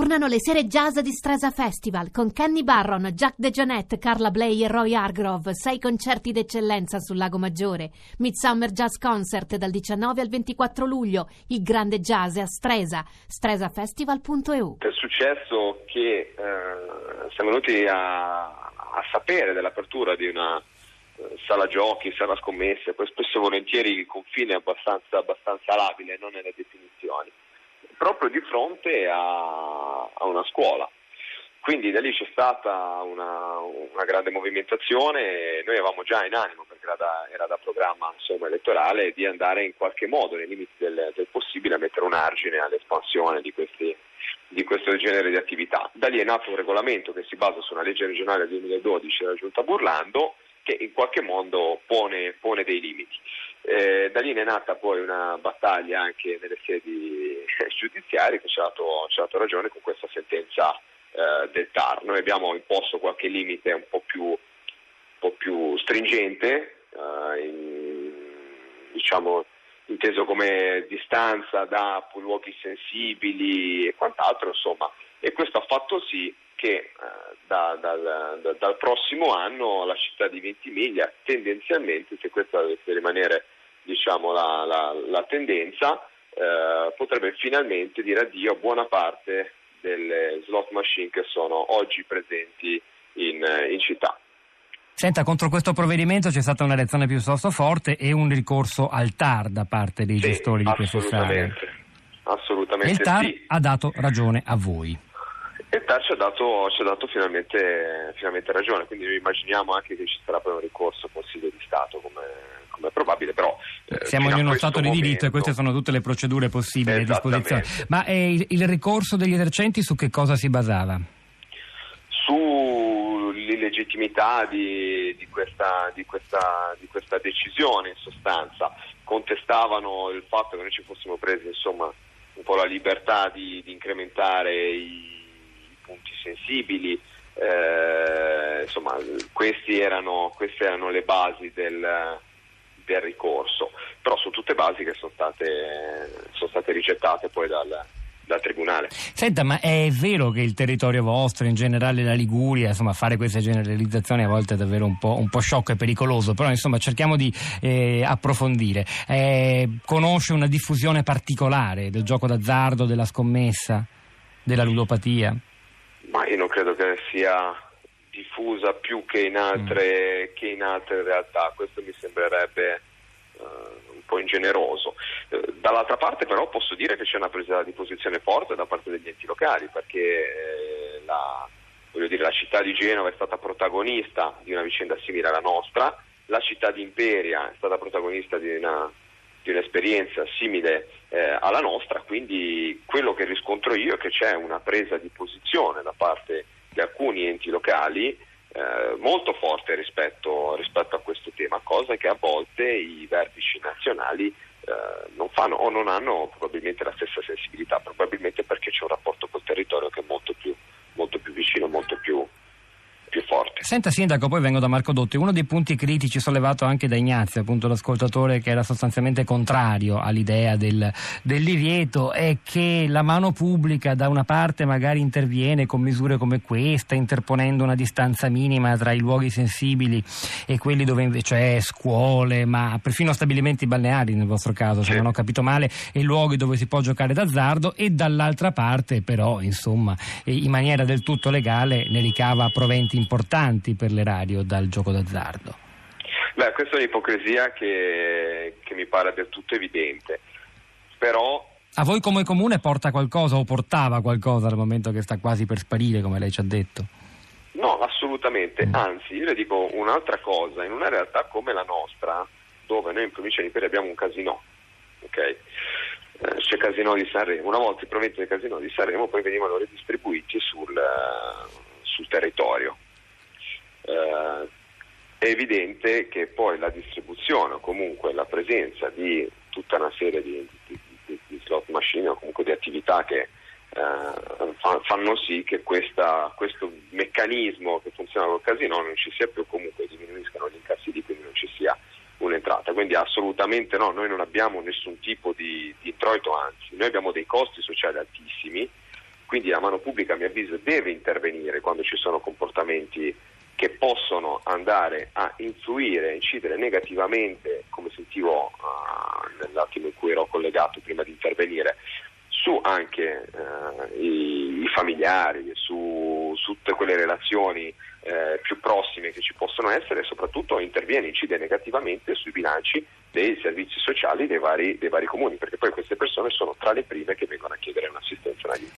Tornano le serie jazz di Stresa Festival con Kenny Barron, Jack DeJohnette, Carla Bley e Roy Hargrove. 6 concerti d'eccellenza sul Lago Maggiore. Midsummer Jazz Concert dal 19 al 24 luglio. Il grande jazz a Stresa. StresaFestival.eu. È successo che siamo venuti a sapere dell'apertura di una sala giochi, sala scommesse. Poi spesso e volentieri il confine è abbastanza labile, non nelle definizioni. Proprio di fronte a una scuola, quindi da lì c'è stata una grande movimentazione. Noi avevamo già in animo, perché era da programma elettorale, di andare in qualche modo nei limiti del possibile a mettere un argine all'espansione di questo genere di attività. Da lì è nato un regolamento che si basa su una legge regionale del 2012 della Giunta Burlando, che in qualche modo pone dei limiti. Da lì è nata poi una battaglia anche nelle sedi giudiziarie che ci ha dato ragione con questa sentenza del TAR. Noi abbiamo imposto qualche limite un po' più stringente, inteso come distanza da luoghi sensibili e quant'altro, e questo ha fatto sì che dal prossimo anno la città di Ventimiglia, tendenzialmente, se questa dovesse rimanere la tendenza, potrebbe finalmente dire addio a buona parte delle slot machine che sono oggi presenti in città. Senta, contro questo provvedimento c'è stata una reazione piuttosto forte e un ricorso al TAR da parte dei gestori di queste sale. Assolutamente. E il TAR ha dato ragione a voi. Il TAR ci ha dato finalmente ragione, quindi noi immaginiamo anche che ci sarà poi un ricorso al Consiglio di Stato, come è probabile, però... Siamo in uno stato di diritto e queste sono tutte le procedure possibili a disposizione. Ma il ricorso degli esercenti su che cosa si basava? Sull'illegittimità di questa decisione, in sostanza. Contestavano il fatto che noi ci fossimo presi un po' la libertà di incrementare i punti sensibili, queste erano le basi del ricorso, però sono tutte basi che sono state rigettate poi dal tribunale. Senta, ma è vero che il territorio vostro, in generale la Liguria, fare queste generalizzazioni a volte è davvero un po' sciocco e pericoloso, però cerchiamo di approfondire. Conosce una diffusione particolare del gioco d'azzardo, della scommessa, della ludopatia? Ma io non credo che sia diffusa più che in altre realtà, questo mi sembrerebbe un po' ingeneroso. Dall'altra parte però posso dire che c'è una presa di posizione forte da parte degli enti locali, perché la città di Genova è stata protagonista di una vicenda simile alla nostra, la città di Imperia è stata protagonista di un'esperienza simile alla nostra, quindi quello che riscontro io è che c'è una presa di posizione da parte di alcuni enti locali molto forte rispetto a questo tema, cosa che a volte i vertici nazionali non fanno o non hanno probabilmente la stessa sensibilità, probabilmente perché c'è un rapporto col territorio che è molto più vicino, molto più forte. Senta Sindaco, poi vengo da Marco Dotti. Uno dei punti critici sollevato anche da Ignazio, appunto l'ascoltatore che era sostanzialmente contrario all'idea del divieto, è che la mano pubblica da una parte magari interviene con misure come questa, interponendo una distanza minima tra i luoghi sensibili e quelli dove invece è scuole, ma perfino stabilimenti balneari nel vostro caso, se non ho capito male, e luoghi dove si può giocare d'azzardo, e dall'altra parte però in maniera del tutto legale ne ricava proventi importanti per l'erario dal gioco d'azzardo. Questa è un'ipocrisia che mi pare del tutto evidente, però... A voi come comune porta qualcosa o portava qualcosa dal momento che sta quasi per sparire, come lei ci ha detto? No, assolutamente, anzi, io le dico un'altra cosa, in una realtà come la nostra, dove noi in provincia di Imperia abbiamo un casinò, ok? C'è il casinò di Sanremo, una volta i proventi del casinò di Sanremo poi venivano redistribuiti sul territorio. È evidente che poi la distribuzione, o comunque la presenza di tutta una serie di slot machine, o comunque di attività che fanno sì che questo meccanismo che funziona col casino non ci sia più, comunque diminuiscano gli incassi lì, quindi non ci sia un'entrata. Quindi assolutamente no, noi non abbiamo nessun tipo di introito, anzi, noi abbiamo dei costi sociali altissimi, Quindi la mano pubblica, a mio avviso, deve intervenire quando ci sono comportamenti che possono andare a influire, incidere negativamente, come sentivo nell'attimo in cui ero collegato prima di intervenire, su anche i familiari, su tutte quelle relazioni più prossime che ci possono essere, e soprattutto incide negativamente sui bilanci dei servizi sociali dei vari comuni, perché poi queste persone sono tra le prime che vengono a chiedere un'assistenza.